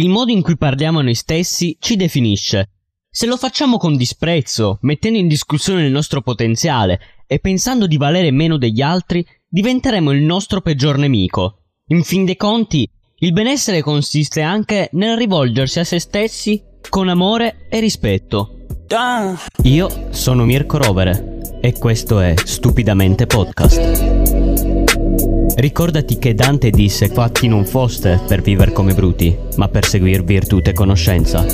Il modo in cui parliamo a noi stessi ci definisce. Se lo facciamo con disprezzo, mettendo in discussione il nostro potenziale e pensando di valere meno degli altri, diventeremo il nostro peggior nemico. In fin dei conti, il benessere consiste anche nel rivolgersi a se stessi con amore e rispetto. Io sono Mirko Rovere e questo è Stupidamente Podcast. Ricordati che Dante disse fatti non foste per vivere come bruti, ma per seguir virtù e conoscenza.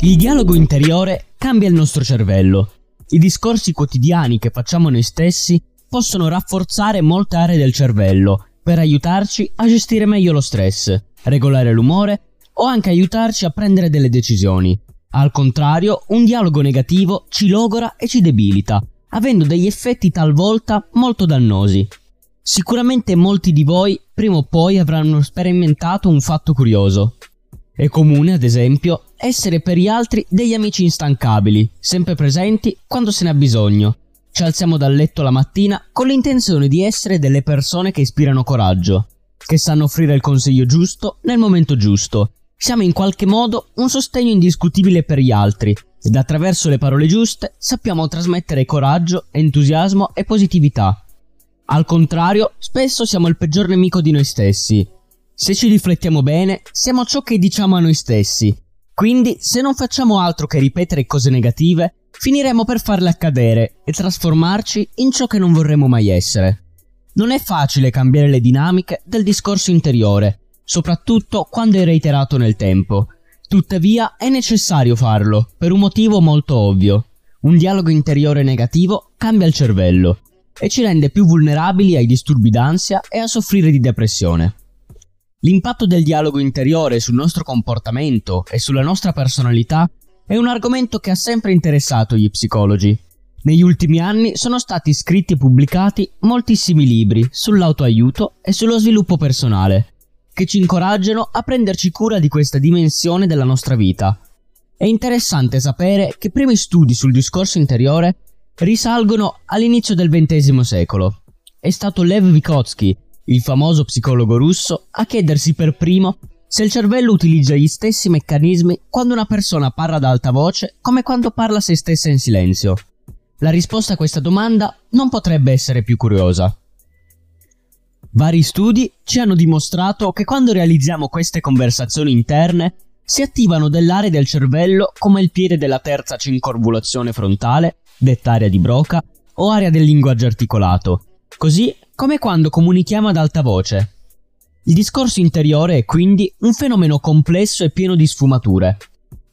Il dialogo interiore cambia il nostro cervello. I discorsi quotidiani che facciamo noi stessi possono rafforzare molte aree del cervello per aiutarci a gestire meglio lo stress, regolare l'umore o anche aiutarci a prendere delle decisioni. Al contrario, un dialogo negativo ci logora e ci debilita, avendo degli effetti talvolta molto dannosi. Sicuramente molti di voi prima o poi avranno sperimentato un fatto curioso. È comune, ad esempio, essere per gli altri degli amici instancabili, sempre presenti quando se ne ha bisogno. Ci alziamo dal letto la mattina con l'intenzione di essere delle persone che ispirano coraggio, che sanno offrire il consiglio giusto nel momento giusto. Siamo in qualche modo un sostegno indiscutibile per gli altri ed attraverso le parole giuste sappiamo trasmettere coraggio, entusiasmo e positività. Al contrario, spesso siamo il peggior nemico di noi stessi. Se ci riflettiamo bene, siamo ciò che diciamo a noi stessi. Quindi, se non facciamo altro che ripetere cose negative, finiremo per farle accadere e trasformarci in ciò che non vorremmo mai essere. Non è facile cambiare le dinamiche del discorso interiore, soprattutto quando è reiterato nel tempo. Tuttavia, è necessario farlo, per un motivo molto ovvio. Un dialogo interiore negativo cambia il cervello e ci rende più vulnerabili ai disturbi d'ansia e a soffrire di depressione. L'impatto del dialogo interiore sul nostro comportamento e sulla nostra personalità è un argomento che ha sempre interessato gli psicologi. Negli ultimi anni sono stati scritti e pubblicati moltissimi libri sull'autoaiuto e sullo sviluppo personale, che ci incoraggiano a prenderci cura di questa dimensione della nostra vita. È interessante sapere che i primi studi sul discorso interiore risalgono all'inizio del XX secolo. È stato Lev Vygotsky, il famoso psicologo russo, a chiedersi per primo se il cervello utilizza gli stessi meccanismi quando una persona parla ad alta voce come quando parla a se stessa in silenzio. La risposta a questa domanda non potrebbe essere più curiosa. Vari studi ci hanno dimostrato che quando realizziamo queste conversazioni interne si attivano delle aree del cervello come il piede della terza circonvoluzione frontale, detta area di Broca, o area del linguaggio articolato, così come quando comunichiamo ad alta voce. Il discorso interiore è quindi un fenomeno complesso e pieno di sfumature,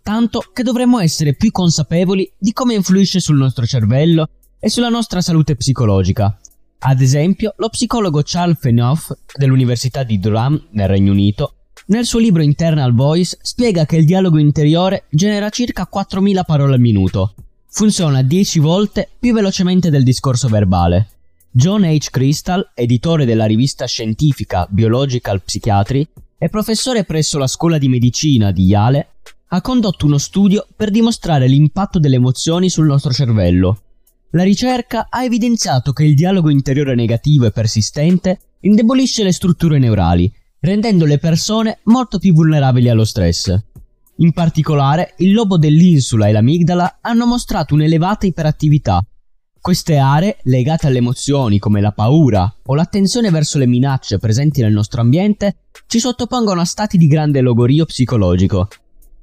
tanto che dovremmo essere più consapevoli di come influisce sul nostro cervello e sulla nostra salute psicologica. Ad esempio, lo psicologo Charles Fenhoff dell'Università di Durham, nel Regno Unito, nel suo libro Internal Voice spiega che il dialogo interiore genera circa 4.000 parole al minuto, funziona 10 volte più velocemente del discorso verbale. John H. Crystal, editore della rivista scientifica Biological Psychiatry e professore presso la scuola di medicina di Yale, ha condotto uno studio per dimostrare l'impatto delle emozioni sul nostro cervello. La ricerca ha evidenziato che il dialogo interiore negativo e persistente indebolisce le strutture neurali, rendendo le persone molto più vulnerabili allo stress. In particolare, il lobo dell'insula e l'amigdala hanno mostrato un'elevata iperattività. Queste aree, legate alle emozioni come la paura o l'attenzione verso le minacce presenti nel nostro ambiente, ci sottopongono a stati di grande logorio psicologico.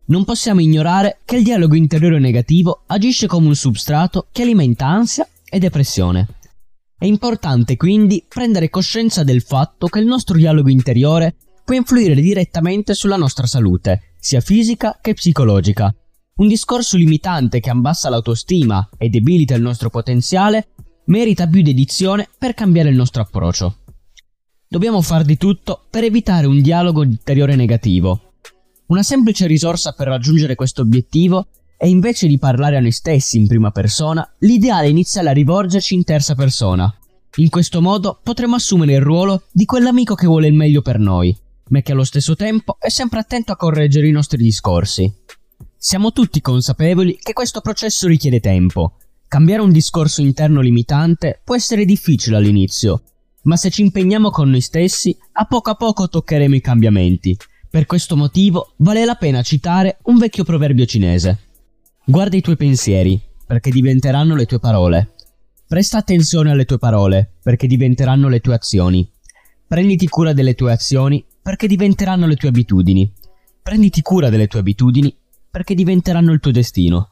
Non possiamo ignorare che il dialogo interiore negativo agisce come un substrato che alimenta ansia e depressione. È importante quindi prendere coscienza del fatto che il nostro dialogo interiore può influire direttamente sulla nostra salute, sia fisica che psicologica. Un discorso limitante che abbassa l'autostima e debilita il nostro potenziale merita più dedizione per cambiare il nostro approccio. Dobbiamo far di tutto per evitare un dialogo interiore negativo. Una semplice risorsa per raggiungere questo obiettivo è, invece di parlare a noi stessi in prima persona, l'ideale iniziale a rivolgerci in terza persona. In questo modo potremo assumere il ruolo di quell'amico che vuole il meglio per noi, ma che allo stesso tempo è sempre attento a correggere i nostri discorsi. Siamo tutti consapevoli che questo processo richiede tempo. Cambiare un discorso interno limitante può essere difficile all'inizio, ma se ci impegniamo con noi stessi, a poco toccheremo i cambiamenti, Per questo motivo vale la pena citare un vecchio proverbio cinese. Guarda i tuoi pensieri, perché diventeranno le tue parole. Presta attenzione alle tue parole, perché diventeranno le tue azioni. Prenditi cura delle tue azioni, perché diventeranno le tue abitudini. Prenditi cura delle tue abitudini, perché diventeranno il tuo destino.